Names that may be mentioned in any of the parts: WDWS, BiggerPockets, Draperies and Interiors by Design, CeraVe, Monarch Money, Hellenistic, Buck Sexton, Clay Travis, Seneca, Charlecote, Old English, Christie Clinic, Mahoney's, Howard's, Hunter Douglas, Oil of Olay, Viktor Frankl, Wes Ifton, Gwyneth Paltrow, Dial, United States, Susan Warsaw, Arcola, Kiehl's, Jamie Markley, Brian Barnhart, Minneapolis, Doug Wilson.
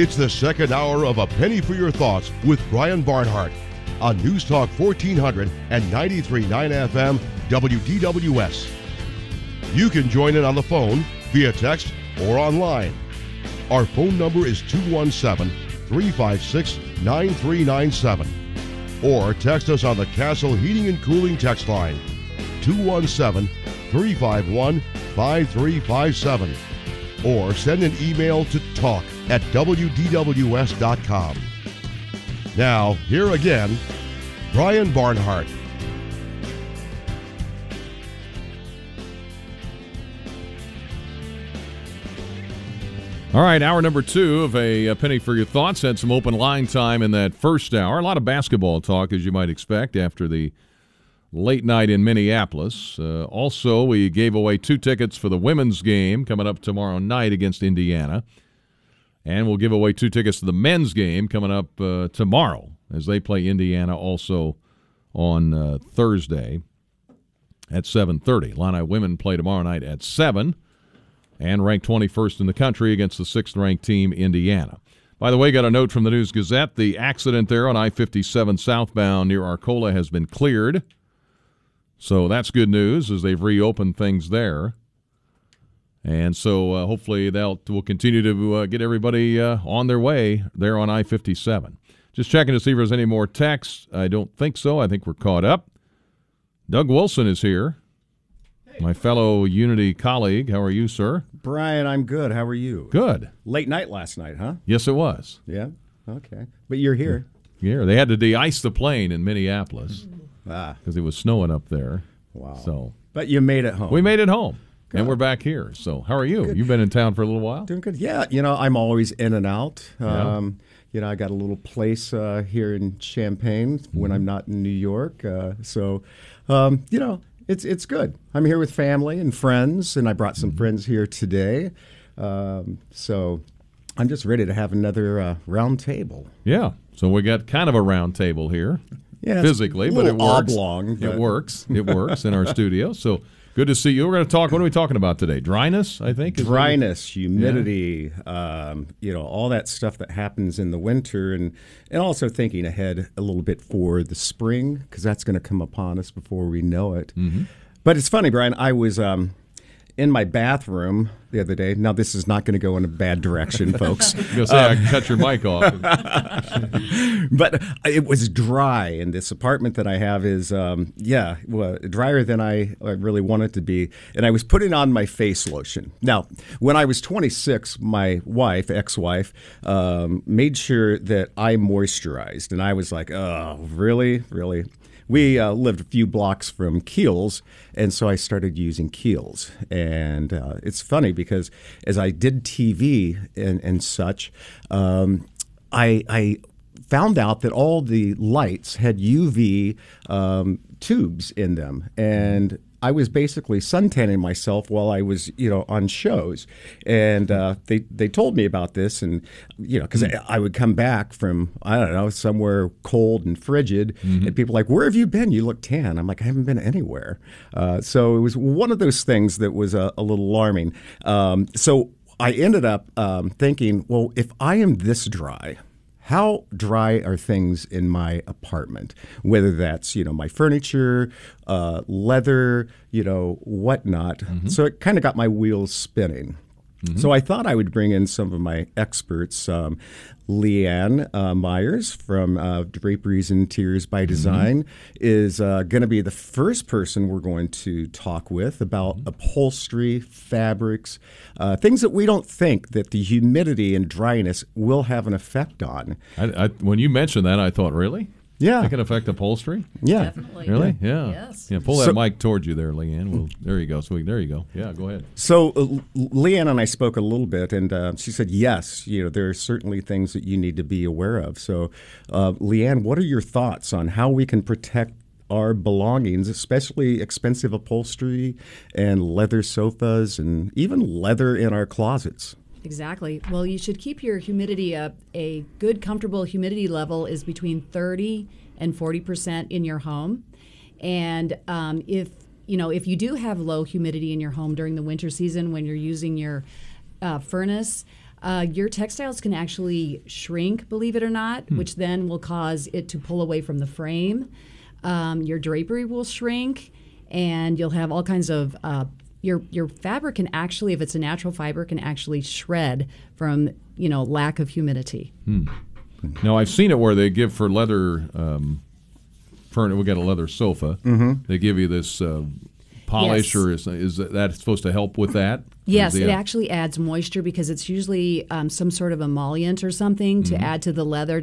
It's the second hour of A Penny for Your Thoughts with Brian Barnhart on News Talk 1400 and 93.9 FM WDWS. You can join in on the phone, via text, or online. Our phone number is 217-356-9397. Or text us on the Castle Heating and Cooling text line, 217-351-5357. Or send an email to talk@wdws.com. Now, here again, Brian Barnhart. All right, hour number two of A Penny for Your Thoughts. Had some open line time in that first hour. A lot of basketball talk, as you might expect, after the late night in Minneapolis. Also, we gave away 2 tickets for the women's game coming up tomorrow night against Indiana. And we'll give away 2 tickets to the men's game coming up tomorrow as they play Indiana also on Thursday at 7:30. Illini women play tomorrow night at 7 and ranked 21st in the country against the 6th-ranked team, Indiana. By the way, got a note from the News Gazette. The accident there on I-57 southbound near Arcola has been cleared. So that's good news as they've reopened things there. And so hopefully we'll continue to get everybody on their way there on I-57. Just checking to see if there's any more texts. I don't think so. I think we're caught up. Doug Wilson is here. Hey. My fellow Unity colleague. How are you, sir? Brian, I'm good. How are you? Good. Late night last night, huh? Yes, it was. Yeah? Okay. But you're here. Yeah. They had to de-ice the plane in Minneapolis. Because it was snowing up there. Wow. So, but you made it home. We made it home. Good. And we're back here. So how are you? Good. You've been in town for a little while? Doing good. Yeah, I'm always in and out. I got a little place here in Champaign when I'm not in New York. It's good. I'm here with family and friends, and I brought some friends here today. So I'm just ready to have another round table. Yeah. So we got kind of a round table here. Yeah, physically, but it works. Oblong, but it works in our studio. So good to see you. We're going to talk. What are we talking about today? Dryness, I think. Dryness, humidity, all that stuff that happens in the winter, and also thinking ahead a little bit for the spring because that's going to come upon us before we know it. Mm-hmm. But it's funny, Brian. I was in my bathroom the other day. Now, this is not going to go in a bad direction, folks. I was going to say, I cut your mic off. But it was dry, and this apartment that I have is, drier than I really want it to be. And I was putting on my face lotion. Now, when I was 26, my wife, ex-wife, made sure that I moisturized. And I was like, oh, really? Really? We lived a few blocks from Kiehl's, and so I started using Kiehl's. And it's funny because as I did TV and such, I found out that all the lights had UV tubes in them. And I was basically suntanning myself while I was, on shows. And they told me about this and, because I would come back from, I don't know, somewhere cold and frigid. Mm-hmm. And people were like, where have you been? You look tan. I'm like, I haven't been anywhere. So it was one of those things that was a little alarming. So I ended up thinking, well, if I am this dry, how dry are things in my apartment, whether that's, my furniture, leather, whatnot. Mm-hmm. So it kind of got my wheels spinning. Mm-hmm. So I thought I would bring in some of my experts, Leanne Myers from Draperies and Interiors by Design is going to be the first person we're going to talk with about upholstery, fabrics, things that we don't think that the humidity and dryness will have an effect on. When you mentioned that, I thought, really? Yeah. That can affect upholstery? Yeah. Definitely. Really? Yeah. Yes. Yeah, pull that mic towards you there, Leanne. We'll, there you go. Sweet. There you go. Yeah, go ahead. So Leanne and I spoke a little bit, and she said, yes, you know, there are certainly things that you need to be aware of. So, Leanne, what are your thoughts on how we can protect our belongings, especially expensive upholstery and leather sofas and even leather in our closets? Exactly. Well, you should keep your humidity up. A good, comfortable humidity level is between 30 and 40% in your home. And if you do have low humidity in your home during the winter season when you're using your furnace, your textiles can actually shrink, believe it or not, which then will cause it to pull away from the frame. Your drapery will shrink, and you'll have all kinds of your fabric can actually, if it's a natural fiber, can actually shred from, you know, lack of humidity. Now, I've seen it where they give for leather furniture. We got a leather sofa. Mm-hmm. They give you this polish, or is that supposed to help with that? Yes, it actually adds moisture because it's usually some sort of emollient or something to add to the leather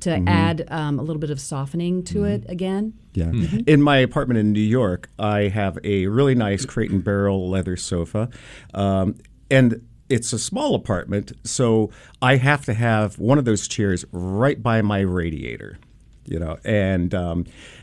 to add a little bit of softening to it again. Yeah. Mm-hmm. In my apartment in New York, I have a really nice Crate and Barrel leather sofa, and it's a small apartment, so I have to have one of those chairs right by my radiator. You know, and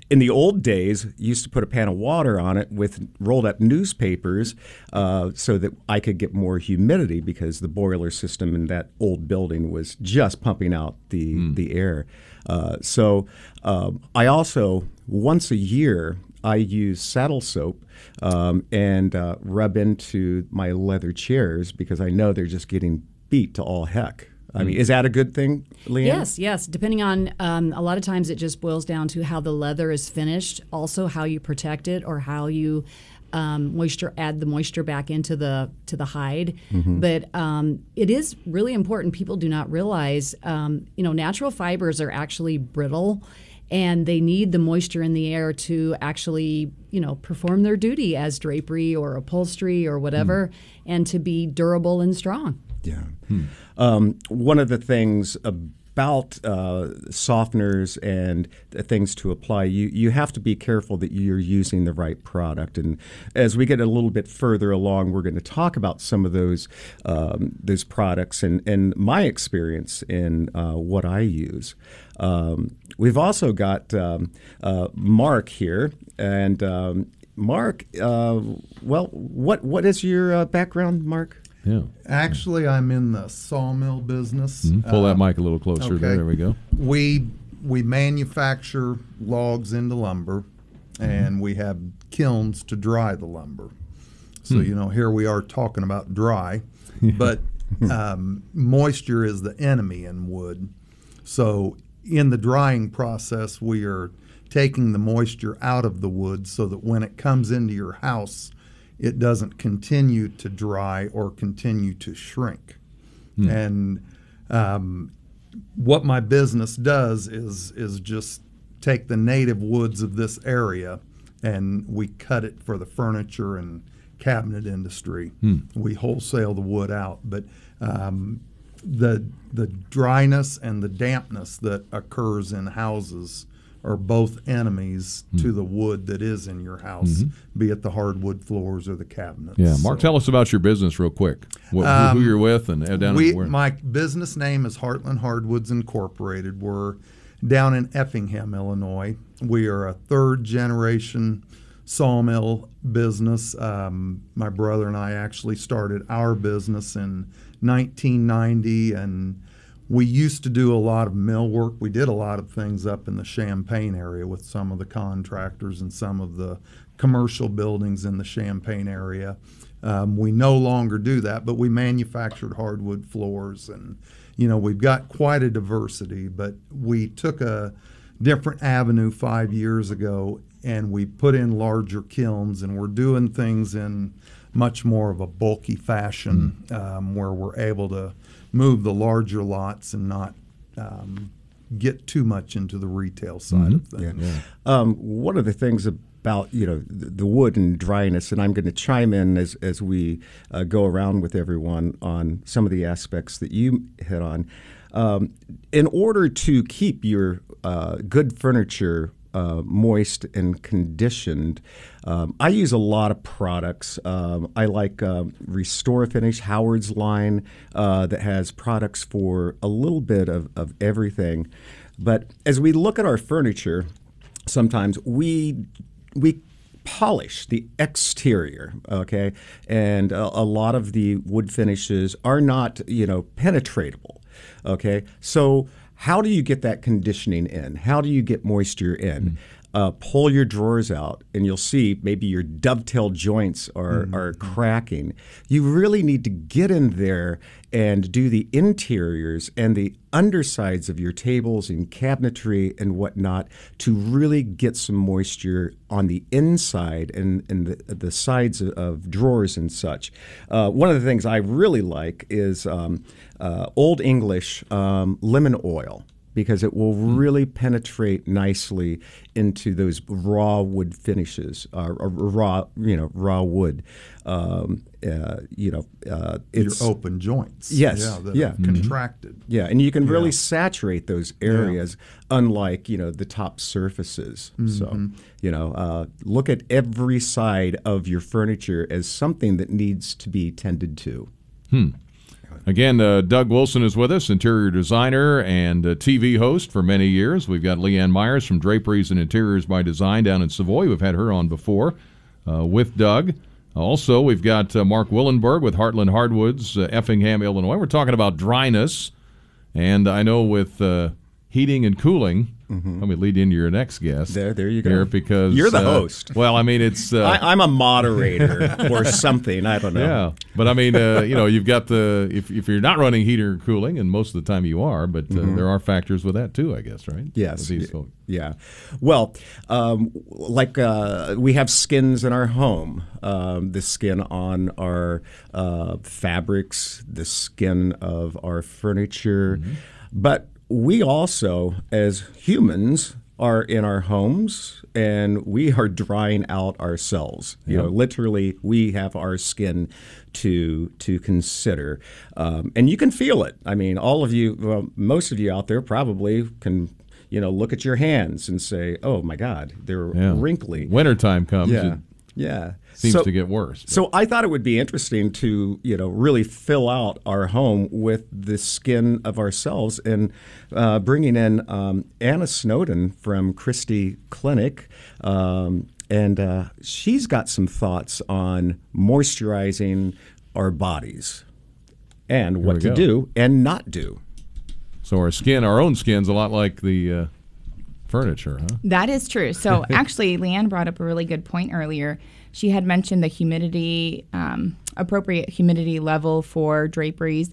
in the old days, used to put a pan of water on it with rolled up newspapers so that I could get more humidity because the boiler system in that old building was just pumping out the air. I also, once a year, I use saddle soap and rub into my leather chairs because I know they're just getting beat to all heck. I mean, is that a good thing, Leanne? Yes. Depending on, a lot of times it just boils down to how the leather is finished, also how you protect it or how you add the moisture back into the hide. Mm-hmm. But it is really important. People do not realize, natural fibers are actually brittle, and they need the moisture in the air to actually, perform their duty as drapery or upholstery or whatever, and to be durable and strong. Yeah. One of the things about softeners and things to apply, you have to be careful that you're using the right product. And as we get a little bit further along, we're going to talk about some of those products and my experience in what I use. We've also got Mark here, and Mark, what is your background, Mark? Yeah. Actually, I'm in the sawmill business. Mm-hmm. Pull that mic a little closer. Okay. There we go. We manufacture logs into lumber, and we have kilns to dry the lumber. So, here we are talking about dry, but moisture is the enemy in wood. So in the drying process, we are taking the moisture out of the wood so that when it comes into your house, it doesn't continue to dry or continue to shrink. And what my business does is just take the native woods of this area, and we cut it for the furniture and cabinet industry. We wholesale the wood out, but the dryness and the dampness that occurs in houses are both enemies to the wood that is in your house, be it the hardwood floors or the cabinets. Yeah, Mark, tell us about your business real quick. Who you're with and down in where? My business name is Heartland Hardwoods Incorporated. We're down in Effingham, Illinois. We are a third-generation sawmill business. My brother and I actually started our business in 1990, and we used to do a lot of mill work. We did a lot of things up in the Champaign area with some of the contractors and some of the commercial buildings in the Champaign area. We no longer do that, but we manufactured hardwood floors, and we've got quite a diversity, but we took a different avenue 5 years ago, and we put in larger kilns, and we're doing things in much more of a bulky fashion, where we're able to move the larger lots and not get too much into the retail side of things. Yeah. One of the things about the wood and dryness, and I'm going to chime in as we go around with everyone on some of the aspects that you hit on. In order to keep your good furniture moist and conditioned, I use a lot of products. I like Restore Finish, Howard's line that has products for a little bit of everything. But as we look at our furniture, sometimes we polish the exterior, okay? And a lot of the wood finishes are not, penetratable, okay? So how do you get that conditioning in? How do you get moisture in? Mm-hmm. Pull your drawers out, and you'll see maybe your dovetail joints are cracking. You really need to get in there and do the interiors and the undersides of your tables and cabinetry and whatnot to really get some moisture on the inside and the sides of drawers and such. One of the things I really like is Old English lemon oil, because it will really penetrate nicely into those raw wood finishes, raw wood. Your open joints. Yes. Yeah. Contracted. Yeah, and you can really saturate those areas, unlike, the top surfaces. Mm-hmm. So, look at every side of your furniture as something that needs to be tended to. Hmm. Again, Doug Wilson is with us, interior designer and TV host for many years. We've got Leanne Myers from Draperies and Interiors by Design down in Savoy. We've had her on before with Doug. Also, we've got Mark Willenborg with Heartland Hardwoods, Effingham, Illinois. We're talking about dryness, and I know with heating and cooling, let me lead into your next guest. There you go. Here, because you're the host. Well, I mean, it's I'm a moderator or something. I don't know. Yeah, but I mean, you've got if you're not running heater and cooling, and most of the time you are, but there are factors with that too, I guess, right? Yes. Yeah. Well, we have skins in our home. The skin on our fabrics, the skin of our furniture, but we also, as humans, are in our homes, and we are drying out ourselves. Literally, we have our skin to consider, and you can feel it. I mean, most of you out there probably can, look at your hands and say, "Oh my God, they're wrinkly." Wintertime comes. Yeah. Yeah. Seems to get worse. But. So I thought it would be interesting to, really fill out our home with the skin of ourselves, and bringing in Anna Snowden from Christie Clinic. And she's got some thoughts on moisturizing our bodies and what to do and not do. So our own skin's a lot like the... furniture, huh? That is true. So actually, Leanne brought up a really good point earlier. She had mentioned the humidity, appropriate humidity level for draperies,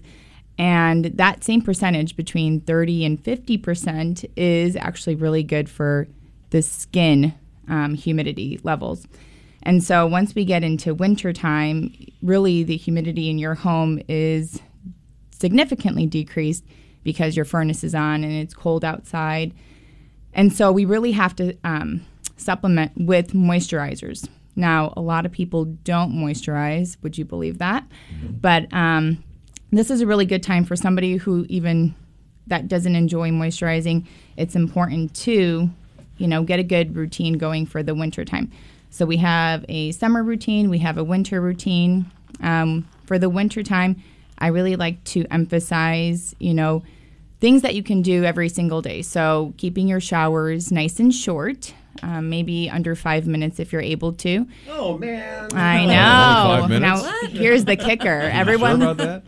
and that same percentage between 30 and 50% is actually really good for the skin humidity levels. And so once we get into wintertime, really the humidity in your home is significantly decreased because your furnace is on and it's cold outside. And so we really have to supplement with moisturizers. Now, a lot of people don't moisturize. Would you believe that? Mm-hmm. But this is a really good time for somebody who even that doesn't enjoy moisturizing. It's important to, get a good routine going for the winter time. So we have a summer routine. We have a winter routine. For the winter time, I really like to emphasize, things that you can do every single day. So keeping your showers nice and short, maybe under 5 minutes if you're able to. Oh, man. I know. 5 minutes? Now, here's the kicker. Everyone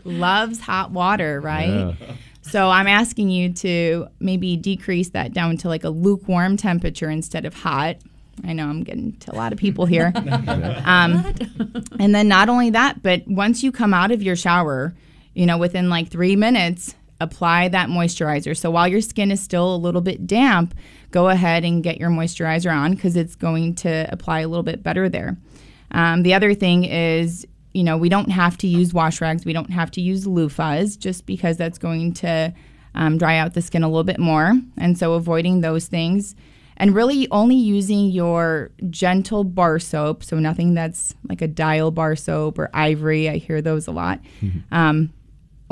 loves hot water, right? Yeah. So I'm asking you to maybe decrease that down to like a lukewarm temperature instead of hot. I know I'm getting to a lot of people here. And then not only that, but once you come out of your shower, within like 3 minutes, apply that moisturizer. So while your skin is still a little bit damp, go ahead and get your moisturizer on because it's going to apply a little bit better there. The other thing is, we don't have to use wash rags. We don't have to use loofahs just because that's going to dry out the skin a little bit more. And so avoiding those things and really only using your gentle bar soap. So nothing that's like a Dial bar soap or Ivory. I hear those a lot.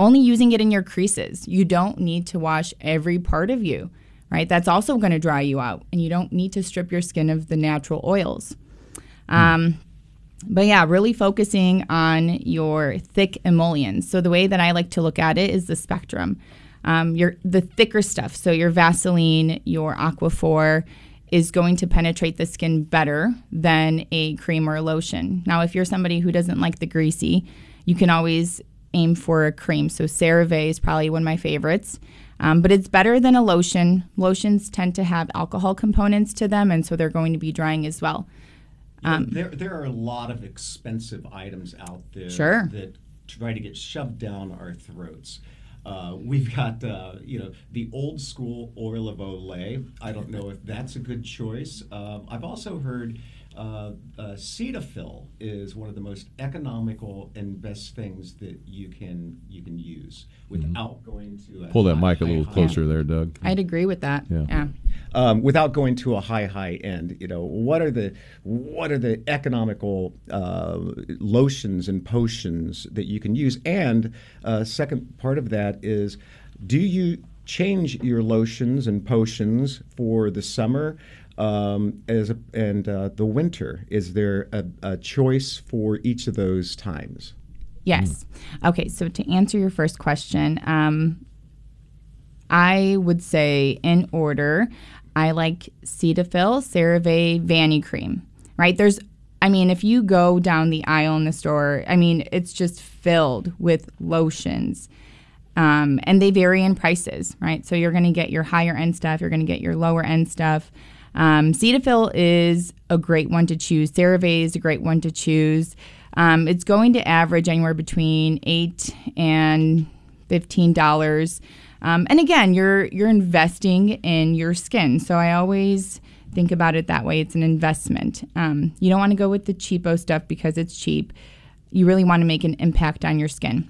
only using it in your creases. You don't need to wash every part of you, right? That's also going to dry you out, and you don't need to strip your skin of the natural oils. But yeah, really focusing on your thick emollients. So the way that I like to look at it is the spectrum. The thicker stuff, so your Vaseline, your Aquaphor, is going to penetrate the skin better than a cream or a lotion. Now, if you're somebody who doesn't like the greasy, you can always aim for a cream. So CeraVe is probably one of my favorites. But it's better than a lotion. Lotions tend to have alcohol components to them, and so they're going to be drying as well. There are a lot of expensive items out there that try to get shoved down our throats. We've got, the old school Oil of Olay. I don't know if that's a good choice. I've also heard Cetaphil is one of the most economical and best things that you can use without going to pull that mic a little closer there, Doug. I'd agree with that. Yeah. Without going to a high end, what are the economical lotions and potions that you can use? And second part of that is, do you change your lotions and potions for the summer? The winter, is there a choice for each of those times? Yes. Okay, so to answer your first question, I would say in order, I like Cetaphil, CeraVe, Vanicream, right? If you go down the aisle in the store, it's just filled with lotions. And they vary in prices, right? So you're going to get your higher end stuff, you're going to get your lower end stuff. Cetaphil is a great one to choose. CeraVe is a great one to choose. It's going to average anywhere between $8 and $15. And again, you're investing in your skin. So I always think about it that way. It's an investment. You don't want to go with the cheapo stuff because it's cheap. You really want to make an impact on your skin.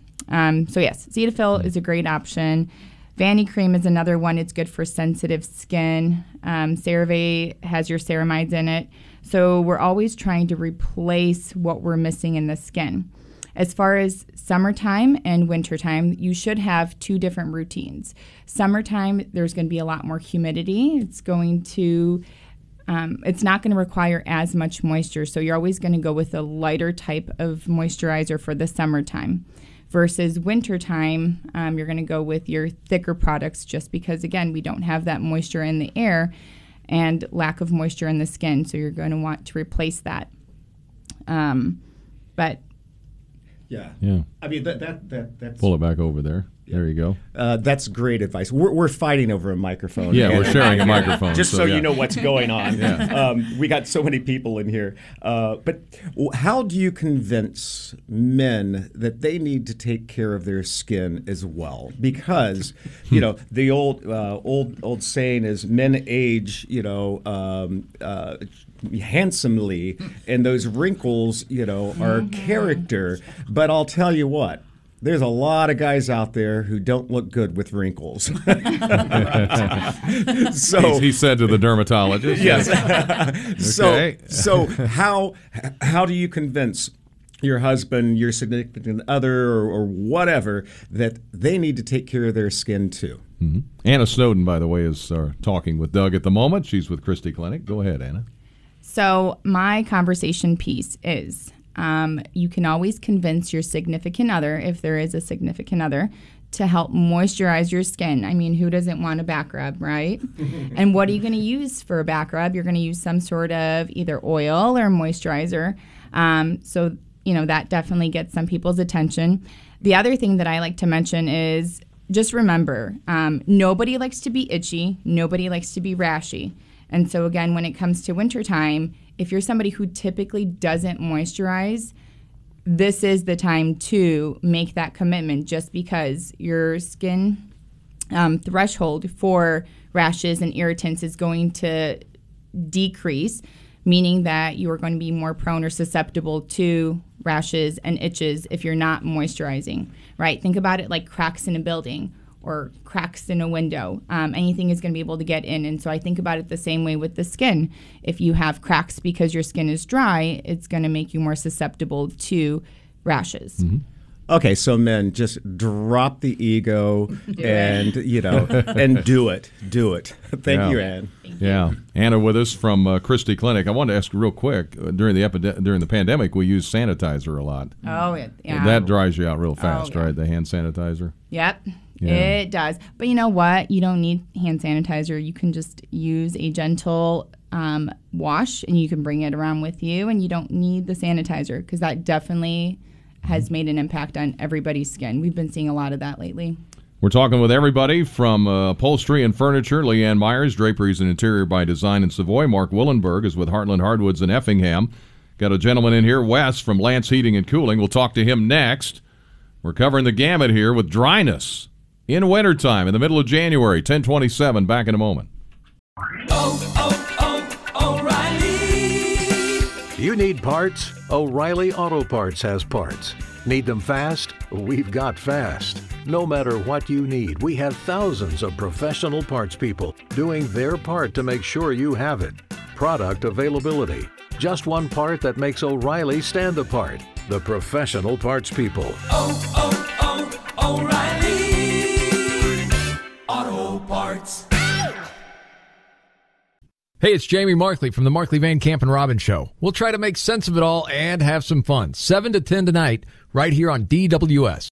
So yes, Cetaphil is a great option. Vanicream is another one. It's good for sensitive skin. CeraVe has your ceramides in it. So we're always trying to replace what we're missing in the skin. As far as summertime and wintertime, you should have two different routines. Summertime, there's going to be a lot more humidity. It's not going to require as much moisture. So you're always going to go with a lighter type of moisturizer for the summertime. Versus wintertime, you're going to go with your thicker products just because, again, we don't have that moisture in the air and lack of moisture in the skin, so you're going to want to replace that. Yeah. That's... Pull it back over there. Yeah. There you go. That's great advice. We're fighting over a microphone. Yeah, we're sharing a microphone. Just so you know what's going on. We got so many people in here. But how do you convince men that they need to take care of their skin as well? Because, the old saying is men age, handsomely, and those wrinkles, are character. But I'll tell you what, there's a lot of guys out there who don't look good with wrinkles. He said to the dermatologist. Yes. Okay. So how do you convince your husband, your significant other, or whatever, that they need to take care of their skin too? Mm-hmm. Anna Snowden, by the way, is talking with Doug at the moment. She's with Christie Clinic. Go ahead, Anna. So my conversation piece is, you can always convince your significant other, if there is a significant other, to help moisturize your skin. Who doesn't want a back rub, right? And what are you going to use for a back rub? You're going to use some sort of either oil or moisturizer. So that definitely gets some people's attention. The other thing that I like to mention is just remember, nobody likes to be itchy. Nobody likes to be rashy. And so, again, when it comes to wintertime, if you're somebody who typically doesn't moisturize, this is the time to make that commitment just because your skin threshold for rashes and irritants is going to decrease, meaning that you are going to be more prone or susceptible to rashes and itches if you're not moisturizing, right? Think about it like cracks in a building or cracks in a window. Anything is going to be able to get in. And so I think about it the same way with the skin. If you have cracks because your skin is dry, it's going to make you more susceptible to rashes. Mm-hmm. Okay, so men, just drop the ego and, you know, and do it. Thank you, Ann. Yeah. Anna with us from Christie Clinic. I wanted to ask real quick, during the pandemic, we used sanitizer a lot. Oh, yeah. That dries you out real fast, right, the hand sanitizer? Yep. Yeah. It does. But you know what? You don't need hand sanitizer. You can just use a gentle wash, and you can bring it around with you, and you don't need the sanitizer because that definitely has made an impact on everybody's skin. We've been seeing a lot of that lately. We're talking with everybody from upholstery and furniture, Leanne Myers, Draperies and Interior by Design in Savoy. Mark Willenborg is with Heartland Hardwoods in Effingham. Got a gentleman in here, Wes, from Lance Heating and Cooling. We'll talk to him next. We're covering the gamut here with dryness in wintertime in the middle of January, 1027. Back in a moment. You need parts? O'Reilly Auto Parts has parts. Need them fast? We've got fast. No matter what you need, we have thousands of professional parts people doing their part to make sure you have it. Product availability. Just one part that makes O'Reilly stand apart. The professional parts people. O'Reilly Auto Parts. Hey, it's Jamie Markley from the Markley, Van Camp, and Robin Show. We'll try to make sense of it all and have some fun. 7 to 10 tonight, right here on DWS.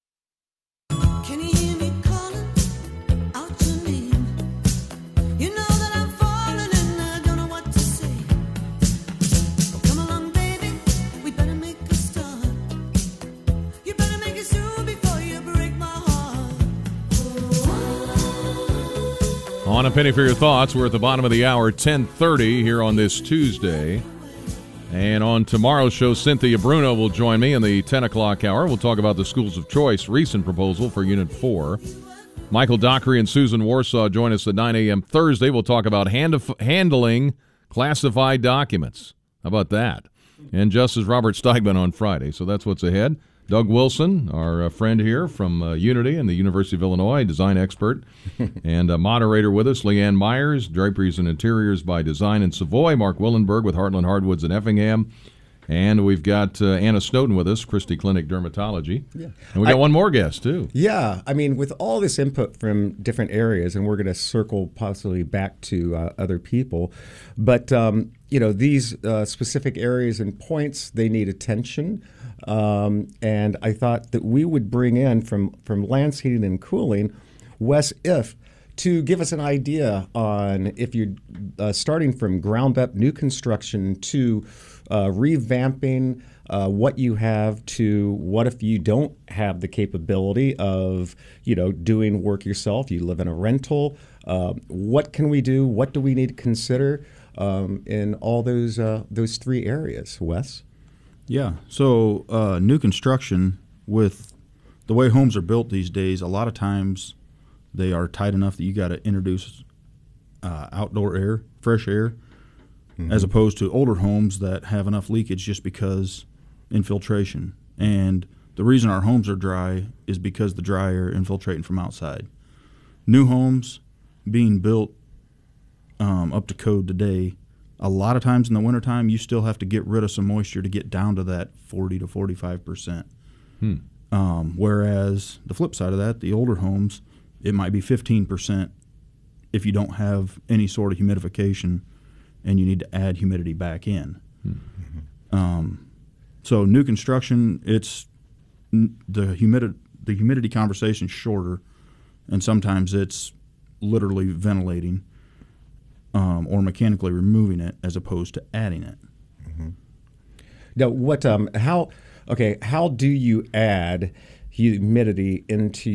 Can you hear me calling out your name? You know that I'm falling and I don't know what to say. Oh, come along, baby, we better make a start. You better make it soon before you break my heart. Oh. On a penny for your thoughts, we're at the bottom of the hour, 10:30 here on this Tuesday. And on tomorrow's show, Cynthia Bruno will join me in the 10 o'clock hour. We'll talk about the Schools of Choice recent proposal for Unit 4. Michael Dockery and Susan Warsaw join us at 9 a.m. Thursday. We'll talk about handling classified documents. How about that? And Justice Robert Steigman on Friday. So that's what's ahead. Doug Wilson, our friend here from Unity and the University of Illinois, design expert, and moderator with us, Leanne Myers, Draperies and Interiors by Design in Savoy, Mark Willenborg with Heartland Hardwoods in Effingham, and we've got Anna Snowden with us, Christie Clinic Dermatology, and we got one more guest, too. Yeah, I mean, with all this input from different areas, and we're going to circle possibly back to other people, but, you know, these specific areas and points, they need attention. And I thought that we would bring in from Lance Heating and Cooling, Wes Ifton, to give us an idea on if you're starting from ground up new construction to revamping what you have to what if you don't have the capability of, you know, doing work yourself, you live in a rental, what can we do, what do we need to consider in all those three areas, Wes? Yeah, so new construction, with the way homes are built these days, a lot of times they are tight enough that you got to introduce outdoor air, fresh air, as opposed to older homes that have enough leakage just because infiltration. And the reason our homes are dry is because the dry air infiltrating from outside. New homes being built up to code today, a lot of times in the wintertime, you still have to get rid of some moisture to get down to that 40 to 45%. Whereas the flip side of that, the older homes, it might be 15% if you don't have any sort of humidification and you need to add humidity back in. So new construction, it's the humidity conversation's shorter, and sometimes it's literally ventilating. Or mechanically removing it as opposed to adding it. Now, what? How do you add humidity into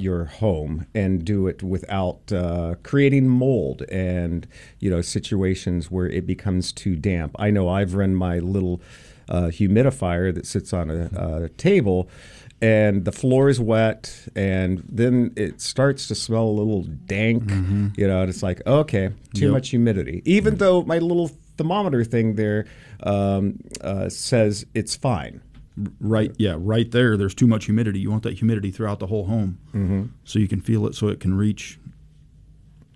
your home and do it without creating mold and, you know, situations where it becomes too damp? I know I've run my little humidifier that sits on a table, and the floor is wet, and then it starts to smell a little dank, you know, and it's like, okay, too much humidity. Even though my little thermometer thing there says it's fine. Right there, there's too much humidity. You want that humidity throughout the whole home so you can feel it, so it can reach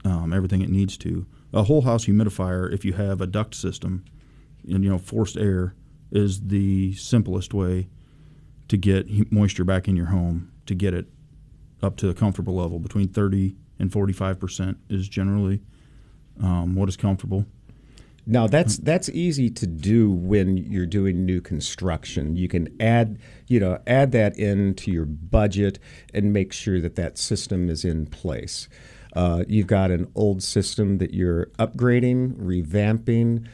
everything it needs to. A whole house humidifier, if you have a duct system, and, you know, forced air is the simplest way to to get moisture back in your home, to get it up to a comfortable level. Between 30 and 45% is generally what is comfortable. Now, that's easy to do when you're doing new construction. You can add that into your budget and make sure that that system is in place. You've got an old system that you're upgrading, revamping.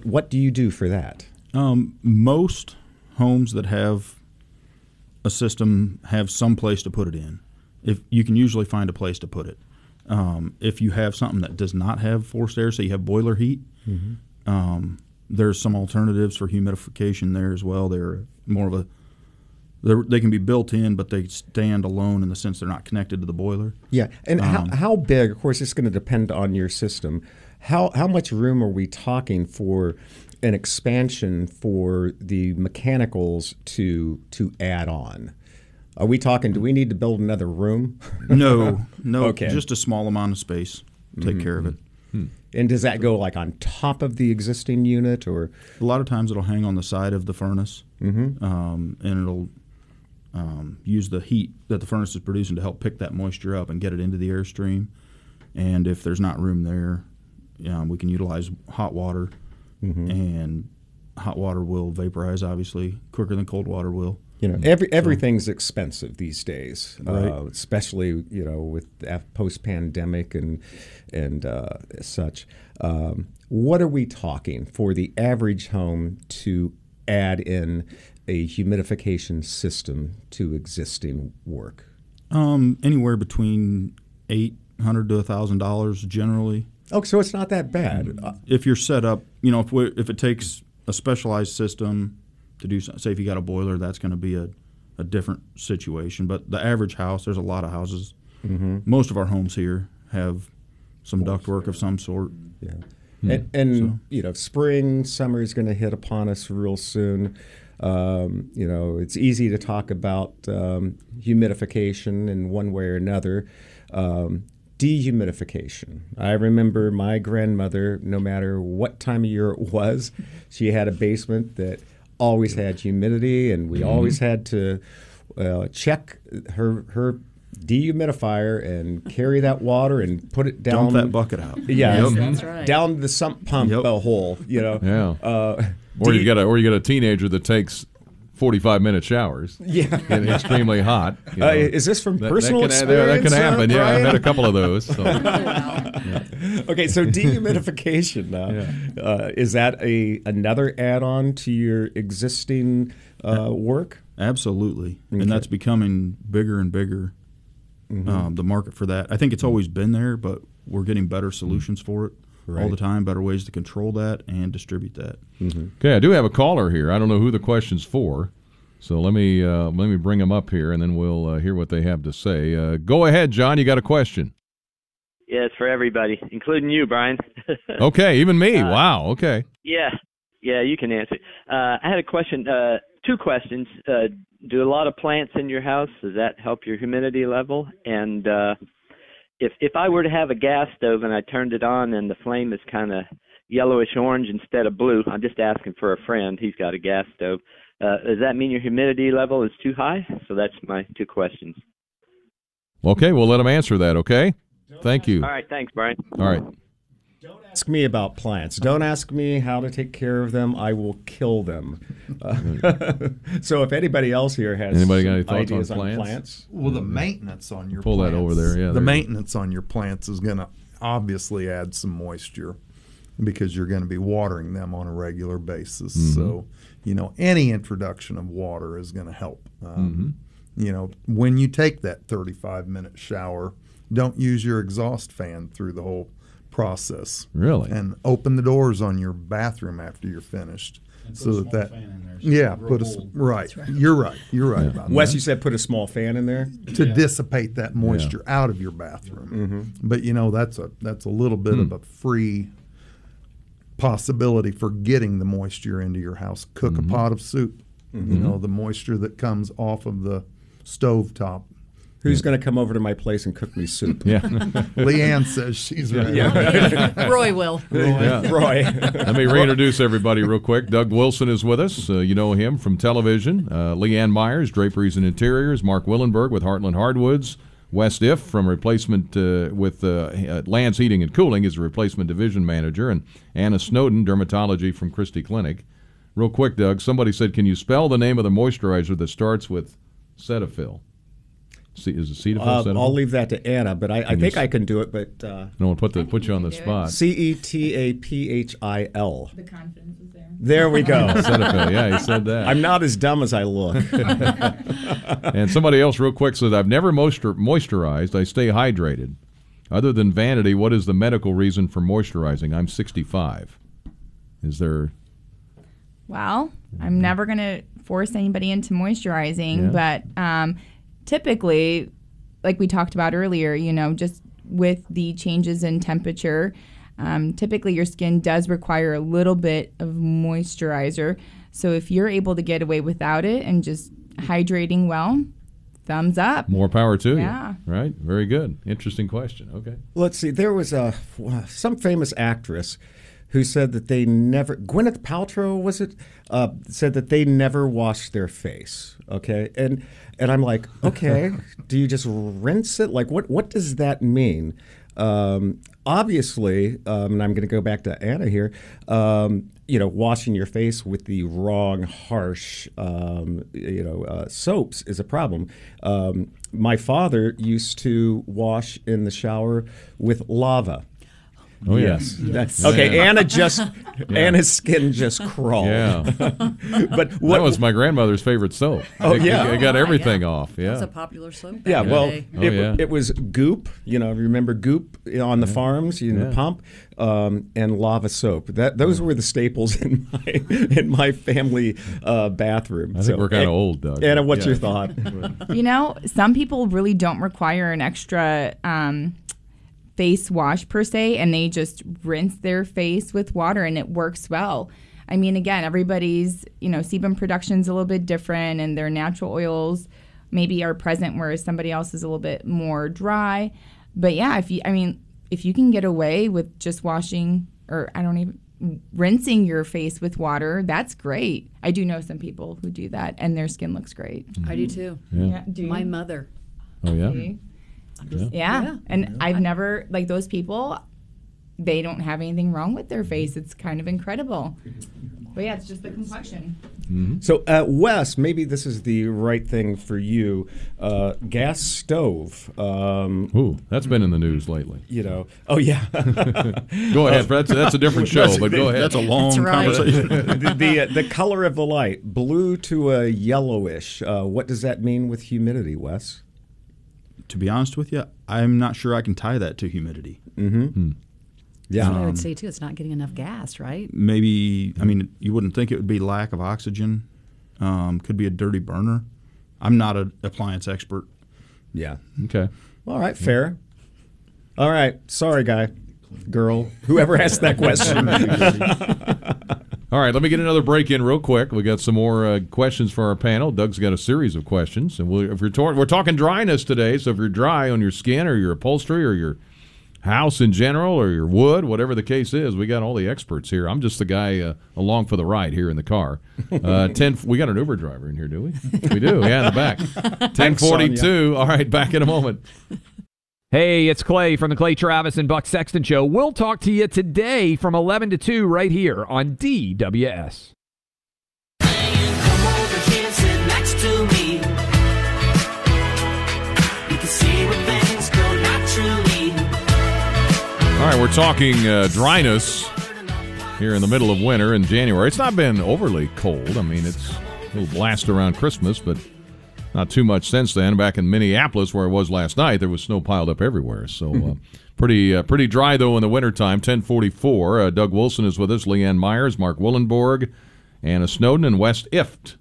What do you do for that? Most homes that have a system have some place to put it in. If you can usually find a place to put it. If you have something that does not have forced air, so you have boiler heat, mm-hmm. There's some alternatives for humidification there as well. They're more of they can be built in, but they stand alone in the sense they're not connected to the boiler. Yeah, and how big? Of course, it's going to depend on your system. How much room are we talking for an expansion for the mechanicals to add on? Are we talking, do we need to build another room? No. Okay. Just a small amount of space. Take mm-hmm. care of it. Mm-hmm. And does that go like on top of the existing unit, or? A lot of times it'll hang on the side of the furnace, mm-hmm. And it'll use the heat that the furnace is producing to help pick that moisture up and get it into the airstream. And if there's not room there, we can utilize hot water, mm-hmm. and hot water will vaporize, obviously, quicker than cold water will. You know, everything's expensive these days, right. Especially with post-pandemic and such. What are we talking for the average home to add in a humidification system to existing work? Anywhere between $800 to $1,000 generally. Oh, so it's not that bad. If you're set up, if it takes a specialized system. To do, say if you got a boiler, that's going to be a different situation. But the average house, there's a lot of houses. Mm-hmm. Most of our homes here have some ductwork of some sort. Yeah, mm-hmm. and spring, summer is going to hit upon us real soon. It's easy to talk about humidification in one way or another. Dehumidification. I remember my grandmother, no matter what time of year it was, she had a basement that always had humidity, and we always had to check her dehumidifier and carry that water and put it down. Dump that bucket out. Yeah, yep. That's right. Down the sump pump yep. hole. Yeah. Or you got a teenager that takes 45-minute showers. Yeah. And extremely hot. Is this from personal experience? That can happen. Yeah, I've had a couple of those. So. Yeah. Okay, so dehumidification is that another add-on to your existing work? Absolutely, okay. And that's becoming bigger and bigger. Mm-hmm. The market for that, I think it's always been there, but we're getting better solutions for it all the time. Better ways to control that and distribute that. Mm-hmm. Okay, I do have a caller here. I don't know who the question's for, so let me bring them up here, and then we'll hear what they have to say. Go ahead, John. You got a question. Yeah, it's for everybody, including you, Brian. Okay, even me. Wow, okay. Yeah, you can answer. I had a question, two questions. Do a lot of plants in your house, does that help your humidity level? And if I were to have a gas stove and I turned it on and the flame is kind of yellowish-orange instead of blue, I'm just asking for a friend. He's got a gas stove. Does that mean your humidity level is too high? So that's my two questions. Okay, we'll let him answer that, okay? Thank you. All right. Thanks, Brian. All right. Don't ask me about plants. Don't ask me how to take care of them. I will kill them. So if anybody else here has ideas on plants? Well, the maintenance on your plants. Pull that over there. Yeah, the maintenance on your plants is going to obviously add some moisture because you're going to be watering them on a regular basis. Mm-hmm. So, any introduction of water is going to help. Mm-hmm. When you take that 35-minute shower, don't use your exhaust fan through the whole process. Really? And open the doors on your bathroom after you're finished. And put a small fan in there. So right. You're right about that. Wes, you said put a small fan in there? To dissipate that moisture out of your bathroom. Mm-hmm. But, that's a little bit of a free possibility for getting the moisture into your house. Cook a pot of soup. Mm-hmm. The moisture that comes off of the stovetop Who's going to come over to my place and cook me soup? Yeah. Leanne says she's ready. Yeah. Roy will. Roy. Let me reintroduce everybody real quick. Doug Wilson is with us. You know him from television. Leanne Myers, Draperies and Interiors. Mark Willenborg with Heartland Hardwoods. Wes Ifton from replacement with Lance Heating and Cooling is a replacement division manager. And Anna Snowden, dermatology from Christie Clinic. Real quick, Doug, somebody said, can you spell the name of the moisturizer that starts with Cetaphil? Is it Cetaphil? I'll leave that to Anna, but I think I can do it. But no, we'll put you on the spot. Cetaphil. The confidence is there. There we go. Cetaphil, yeah, he said that. I'm not as dumb as I look. And somebody else real quick said, I've never moisturized. I stay hydrated. Other than vanity, what is the medical reason for moisturizing? I'm 65. Is there... Well, I'm never going to force anybody into moisturizing, but... typically, like we talked about earlier, you know, just with the changes in temperature, typically your skin does require a little bit of moisturizer. So if you're able to get away without it and just hydrating well, thumbs up. More power to you. Right? Very good. Interesting question. Okay. Let's see. There was some famous actress who said that they never, Gwyneth Paltrow was it, said that they never washed their face, okay? And I'm like, okay, do you just rinse it? Like, what does that mean? Obviously, and I'm gonna go back to Anna here, you know, washing your face with the wrong, harsh, soaps is a problem. My father used to wash in the shower with lava. Oh, yes. That's, okay, yeah. Anna's skin just crawled. Yeah. But that was my grandmother's favorite soap. Oh, It got everything off. Yeah. That's a popular soap. Yeah, well, it was Goop. You know, remember Goop on the farms, the pump, and lava soap. Those were the staples in my family bathroom. I think we're kind of old, Doug. Anna, what's your thought? You know, some people really don't require an extra... face wash per se, and they just rinse their face with water and it works well. I mean, again, everybody's, sebum production's a little bit different and their natural oils maybe are present whereas somebody else is a little bit more dry. But yeah, if you can get away with just washing rinsing your face with water, that's great. I do know some people who do that and their skin looks great. Mm-hmm. I do too. Yeah. Yeah. My mother. Oh yeah. See? Yeah. And I've never, like those people, they don't have anything wrong with their face. It's kind of incredible. But yeah, it's just the complexion. Mm-hmm. So, Wes, maybe this is the right thing for you. Gas stove. Ooh, that's been in the news lately. Oh, yeah. Go ahead. That's a different show, but go ahead. That's a long conversation. The color of the light, blue to a yellowish. What does that mean with humidity, Wes? To be honest with you, I'm not sure I can tie that to humidity. Mm-hmm. Mm. Yeah. That's what I would say, too. It's not getting enough gas, right? Maybe, you wouldn't think it would be lack of oxygen. Could be a dirty burner. I'm not an appliance expert. Yeah. Okay. All right, fair. All right. Sorry, guy, girl, whoever asked that question. All right, let me get another break in real quick. We got some more questions for our panel. Doug's got a series of questions, and we're talking dryness today. So if you're dry on your skin or your upholstery or your house in general or your wood, whatever the case is, we got all the experts here. I'm just the guy along for the ride here in the car. We got an Uber driver in here, do we? We do, yeah, in the back. 10:42. All right, back in a moment. Hey, it's Clay from the Clay Travis and Buck Sexton Show. We'll talk to you today from 11 to 2 right here on DWS. Come over here and sit next to me. You can see where things go naturally. All right, we're talking dryness here in the middle of winter in January. It's not been overly cold. I mean, it's a little blast around Christmas, but... not too much since then. Back in Minneapolis, where I was last night, there was snow piled up everywhere. So pretty dry, though, in the wintertime, 10:44. Doug Wilson is with us, Leanne Myers, Mark Willenborg, Anna Snowden, and Wes Ifton.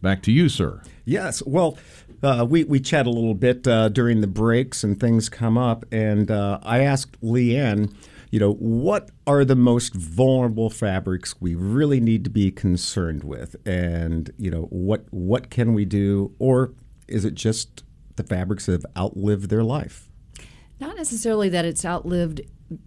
Back to you, sir. Yes. Well, we chat a little bit during the breaks and things come up, and I asked Leanne, what are the most vulnerable fabrics we really need to be concerned with? And, what can we do? Or is it just the fabrics have outlived their life? Not necessarily that it's outlived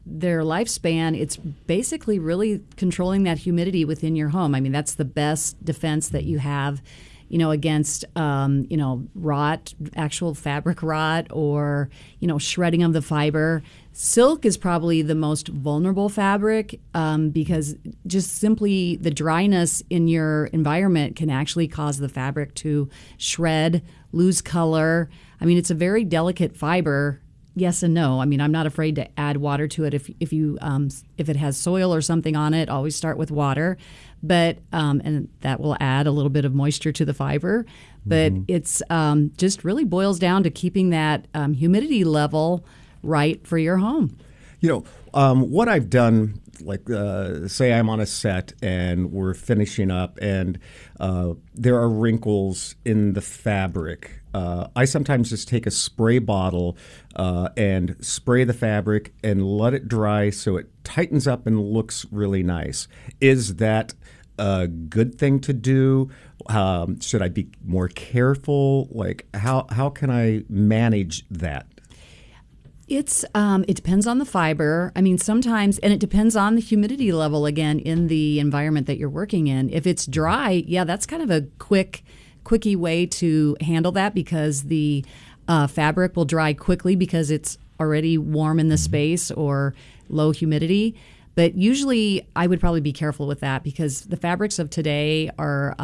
their lifespan. It's basically really controlling that humidity within your home. I mean, that's the best defense that you have, you know, against, you know, rot, actual fabric rot, or, you know, shredding of the fiber. Silk is probably the most vulnerable fabric because just simply the dryness in your environment can actually cause the fabric to shred, lose color. I mean, it's a very delicate fiber. Yes and no. I mean, I'm not afraid to add water to it. If it has soil or something on it, always start with water, but and that will add a little bit of moisture to the fiber. But it's just really boils down to keeping that humidity level right for your home. You know, what I've done, like say I'm on a set and we're finishing up, and there are wrinkles in the fabric. I sometimes just take a spray bottle and spray the fabric and let it dry so it tightens up and looks really nice. Is that a good thing to do? Should I be more careful? Like, how can I manage that? It's it depends on the fiber. I mean, sometimes, and it depends on the humidity level, again, in the environment that you're working in. If it's dry, yeah, that's kind of a quickie way to handle that, because the fabric will dry quickly because it's already warm in the space or low humidity. But usually I would probably be careful with that, because the fabrics of today are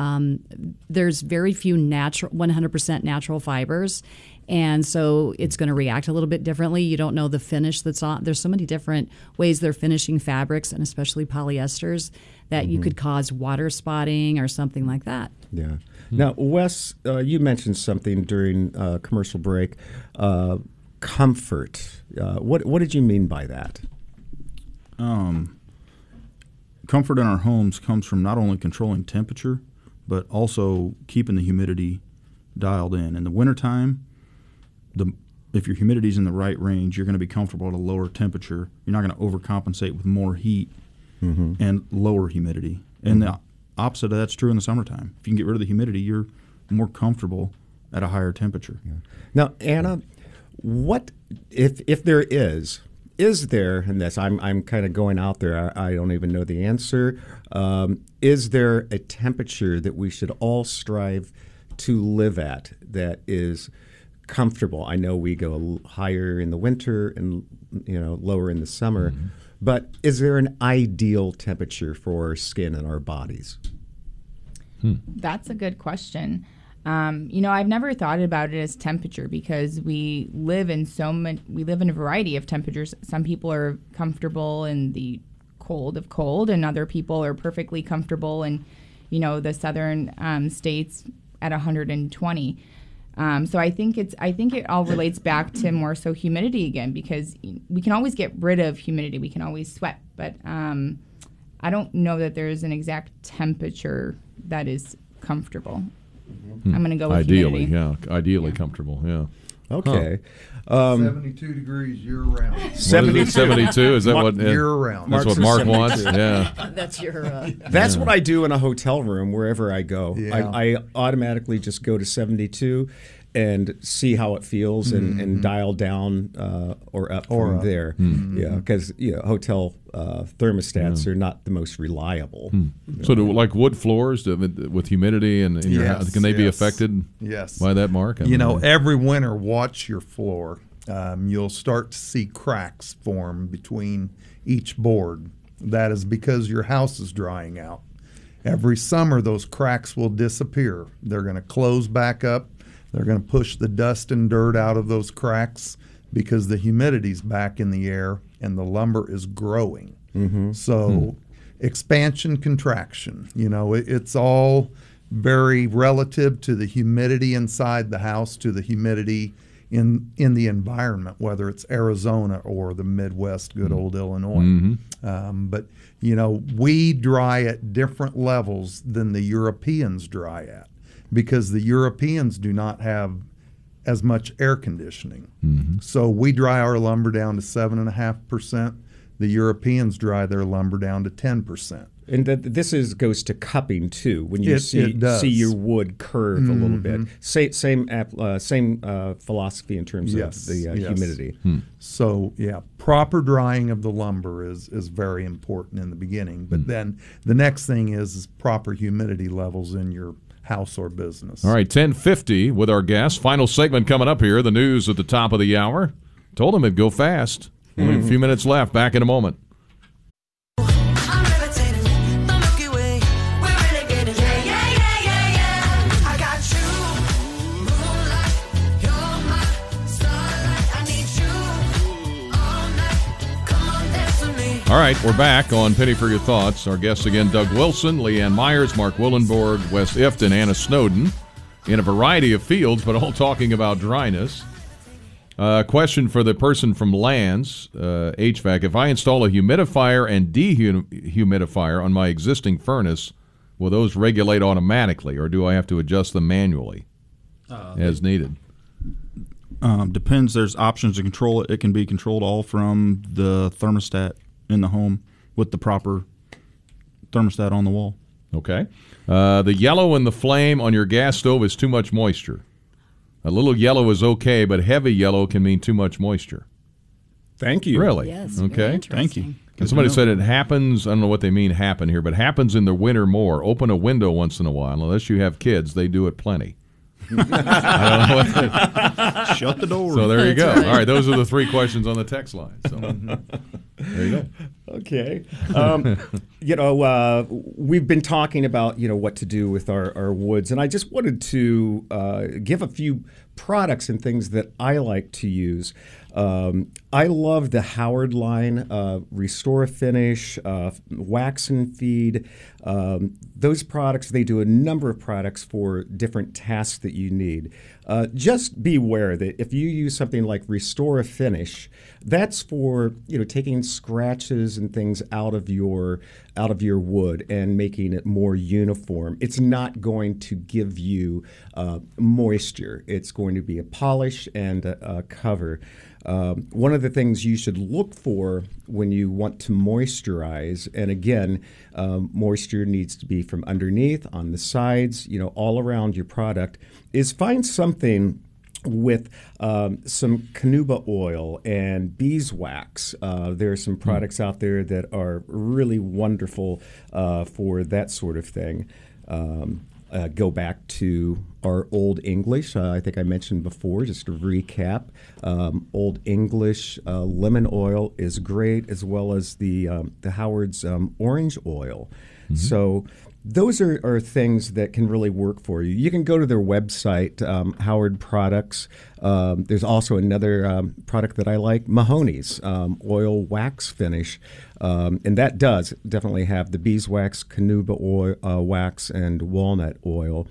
there's very few natural 100% natural fibers, and so it's going to react a little bit differently. You don't know the finish that's on. There's so many different ways they're finishing fabrics, and especially polyesters, that you could cause water spotting or something like that. Yeah. Now, Wes, you mentioned something during commercial break, comfort. What did you mean by that? Comfort in our homes comes from not only controlling temperature, but also keeping the humidity dialed in. In the wintertime, if your humidity is in the right range, you're going to be comfortable at a lower temperature. You're not going to overcompensate with more heat and lower humidity. And the opposite of that's true in the summertime. If you can get rid of the humidity, you're more comfortable at a higher temperature. Yeah. Now, Anna, what if there is there, and that's I'm kind of going out there, I don't even know the answer, is there a temperature that we should all strive to live at that is comfortable? I know we go higher in the winter and, you know, lower in the summer. But is there an ideal temperature for our skin and our bodies? That's a good question. You know, I've never thought about it as temperature, because we live in a variety of temperatures. Some people are comfortable in the cold, and other people are perfectly comfortable in, you know, the southern states at 120. So I think it all relates back to more so humidity again, because we can always get rid of humidity. We can always sweat, but I don't know that there is an exact temperature that is comfortable. I'm going to go with ideally, humidity. Yeah, ideally comfortable. Yeah. Okay. 72 degrees year-round. 72? Is that what? Year-round. That's what Mark wants? Yeah. That's your... That's what I do in a hotel room wherever I go. Yeah. I automatically just go to 72 and see how it feels and dial down or up from there. Yeah, because, you know, hotel thermostats are not the most reliable. So do, like, wood floors with humidity and your house, can they be affected by that, Mark? I mean, know, every winter, watch your floor. You'll start to see cracks form between each board. That is because your house is drying out. Every summer, those cracks will disappear. They're going to close back up. They're going to push the dust and dirt out of those cracks because the humidity's back in the air and the lumber is growing. So expansion, contraction, you know, it's all very relative to the humidity inside the house, to the humidity in the environment, whether it's Arizona or the Midwest, good old Illinois. But, you know, we dry at different levels than the Europeans dry at, because the Europeans do not have as much air conditioning. So we dry our lumber down to 7.5%. The Europeans dry their lumber down to 10%. And this goes to cupping too. When you see your wood curve a little bit, same philosophy in terms of the humidity. So proper drying of the lumber is very important in the beginning. But then the next thing is proper humidity levels in your house or business. All right, 10:50 with our guest. Final segment coming up here. The news at the top of the hour. Told him it'd go fast. Only a few minutes left. Back in a moment. All right, we're back on Penny for Your Thoughts. Our guests again, Doug Wilson, Leanne Myers, Mark Willenborg, Wes Ifton, Anna Snowden, in a variety of fields, but all talking about dryness. Question for the person from Lands, HVAC. If I install a humidifier and dehumidifier on my existing furnace, will those regulate automatically, or do I have to adjust them manually as needed? Depends. There's options to control it. It can be controlled all from the thermostat in the home with the proper thermostat on the wall. Okay. The yellow in the flame on your gas stove is too much moisture. A little yellow is okay, but heavy yellow can mean too much moisture. Thank you. Really? Yes. Okay. Thank you. Because somebody said it happens, I don't know what they mean happen here, but happens in the winter more. Open a window once in a while. Unless you have kids, they do it plenty. I don't know what they... Shut the door. So there you go. All right, those are the three questions on the text line. So there you go. Okay. We've been talking about, what to do with our woods, and I just wanted to give a few products and things that I like to use. I love the Howard line, Restore Finish, Wax and Feed. Those products, they do a number of products for different tasks that you need. Just beware that if you use something like Restore Finish, that's for taking scratches and things out of your wood and making it more uniform. It's not going to give you moisture. It's going to be a polish and a cover. One of the things you should look for when you want to moisturize, and again, moisture needs to be from underneath, on the sides, all around your product, is find something with some carnauba oil and beeswax. There are some products out there that are really wonderful for that sort of thing. Go back to our Old English. I think I mentioned before, just to recap, Old English lemon oil is great, as well as the Howard's orange oil. So those are things that can really work for you. You can go to their website, Howard Products. There's also another product that I like, Mahoney's Oil Wax Finish. And that does definitely have the beeswax, carnauba oil, wax, and walnut oil.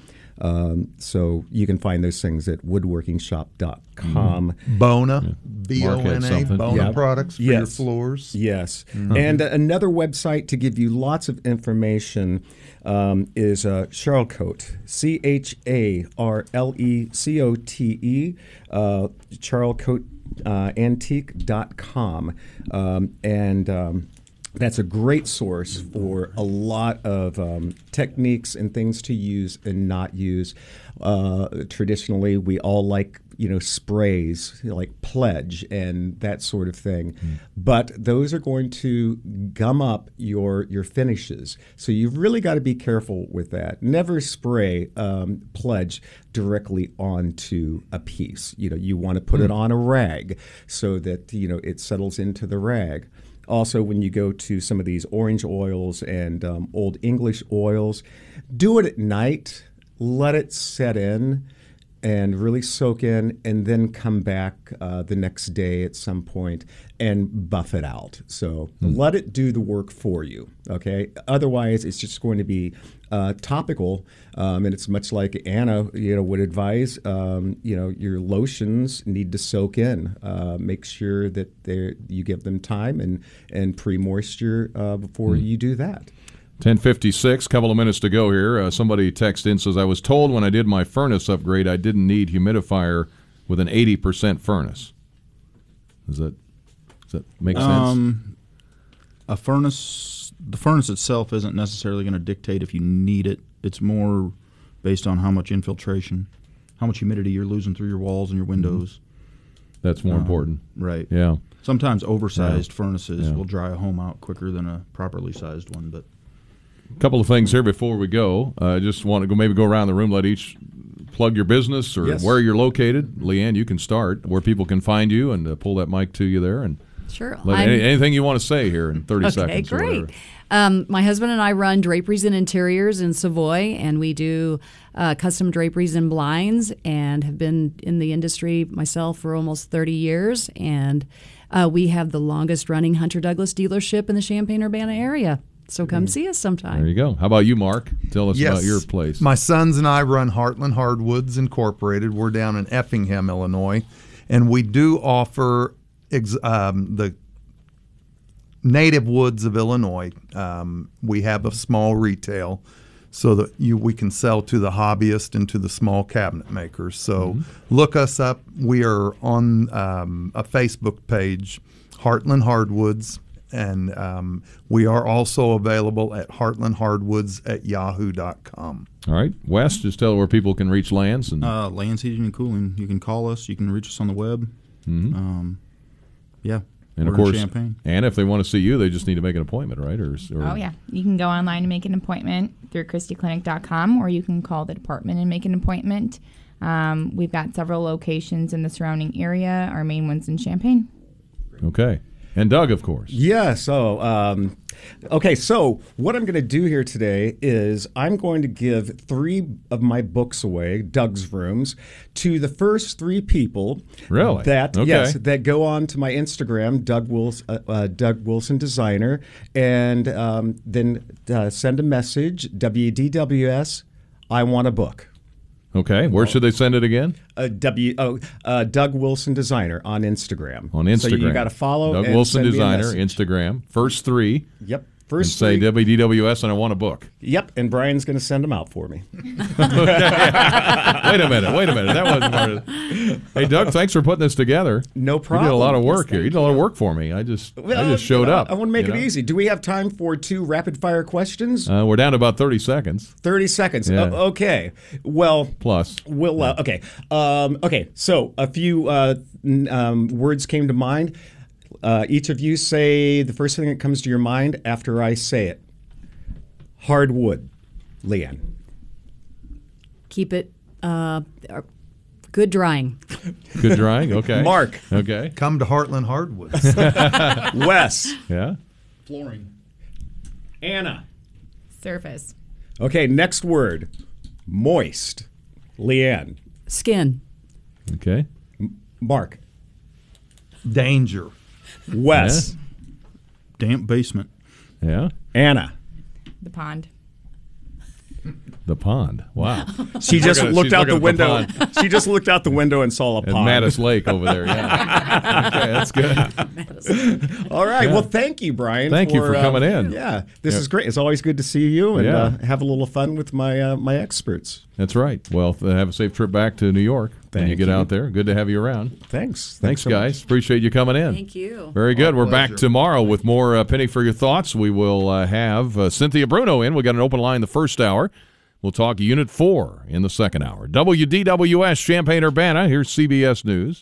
So you can find those things at woodworkingshop.com. Bona, B-O-N-A, Bona products for your floors. Yes. And another website to give you lots of information is Charlecote, C-H-A-R-L-E-C-O-T-E, charlecoteantique.com. That's a great source for a lot of techniques and things to use and not use. Traditionally, we all like sprays like Pledge and that sort of thing, but those are going to gum up your finishes. So you've really got to be careful with that. Never spray Pledge directly onto a piece. You want to put it on a rag so that it settles into the rag. Also, when you go to some of these orange oils and Old English oils, do it at night, let it set in and really soak in, and then come back the next day at some point and buff it out. So let it do the work for you, okay? Otherwise, it's just going to be topical, and it's much like Anna, would advise. Your lotions need to soak in. Make sure that you give them time and pre-moisture before you do that. 10:56, couple of minutes to go here. Somebody texted in, says, I was told when I did my furnace upgrade, I didn't need humidifier with an 80% furnace. Does that make sense? A furnace the furnace itself isn't necessarily going to dictate if you need it. It's more based on how much infiltration, how much humidity you're losing through your walls and your windows. That's more important. Right. Yeah. Sometimes oversized furnaces will dry a home out quicker than a properly sized one. But a couple of things here before we go. I just want to go around the room, let each plug your business or where you're located. Leanne, you can start, where people can find you, and pull that mic to you there. And sure. Anything you want to say here in 30 seconds. Okay, great. My husband and I run Draperies and Interiors in Savoy, and we do custom draperies and blinds, and have been in the industry myself for almost 30 years. And we have the longest-running Hunter Douglas dealership in the Champaign-Urbana area. So come see us sometime. There you go. How about you, Mark? Tell us about your place. My sons and I run Heartland Hardwoods Incorporated. We're down in Effingham, Illinois, and we do offer the native woods of Illinois. We have a small retail so that we can sell to the hobbyist and to the small cabinet makers. So look us up. We are on a Facebook page, Heartland Hardwoods, and we are also available at heartlandhardwoods@yahoo.com. All right. Wes, just tell where people can reach Lance. And Lance Heating and Cooling. You can call us. You can reach us on the web. Yeah. And of course, and if they want to see you, they just need to make an appointment, right? Oh, yeah. You can go online and make an appointment through christieclinic.com, or you can call the department and make an appointment. We've got several locations in the surrounding area. Our main one's in Champaign. Okay. And Doug, of course. Yeah, so, okay, so what I'm going to do here today is I'm going to give 3 of my books away, Doug's Rooms, to the first 3 people. Really? That go on to my Instagram, Doug Wilson Designer, and then send a message, WDWS, I want a book. Okay, where should they send it again? Doug Wilson Designer on Instagram. On Instagram. So you got to follow Doug Wilson Designer, Instagram. First 3. Yep. First 3. Say WDWS and I want a book. Yep, and Brian's going to send them out for me. Wait a minute. That wasn't part of it. Hey, Doug, thanks for putting this together. No problem. You did a lot of work here. You did a lot of work for me. I just showed up. I want to make it easy. Do we have time for 2 rapid-fire questions? We're down to about 30 seconds. 30 seconds. Yeah. Okay. Well. Plus. We'll, okay. Okay, so a few words came to mind. Each of you say the first thing that comes to your mind after I say it. Hardwood. Leanne. Keep it good drying. Good drying, okay. Mark. Okay. Come to Heartland Hardwoods. Wes. Yeah. Flooring. Anna. Surface. Okay, next word. Moist. Leanne. Skin. Okay. Mark. Danger. Wes. Yeah. Damp basement. Yeah. Anna. The pond. The pond. Wow. She just looked out the window. She just looked out the window and saw a pond. Mattis Lake over there. Yeah. Okay, that's good. All right. Yeah. Well, thank you, Brian. Thank you for coming in. Yeah. This is great. It's always good to see you and have a little fun with my my experts. That's right. Well, have a safe trip back to New York. When you get out there. Good to have you around. Thanks. Thanks, guys. So appreciate you coming in. Thank you. Very good. We're back tomorrow with more Penny for Your Thoughts. We will have Cynthia Bruno in. We got an open line the first hour. We'll talk Unit 4 in the second hour. WDWS Champaign-Urbana. Here's CBS News.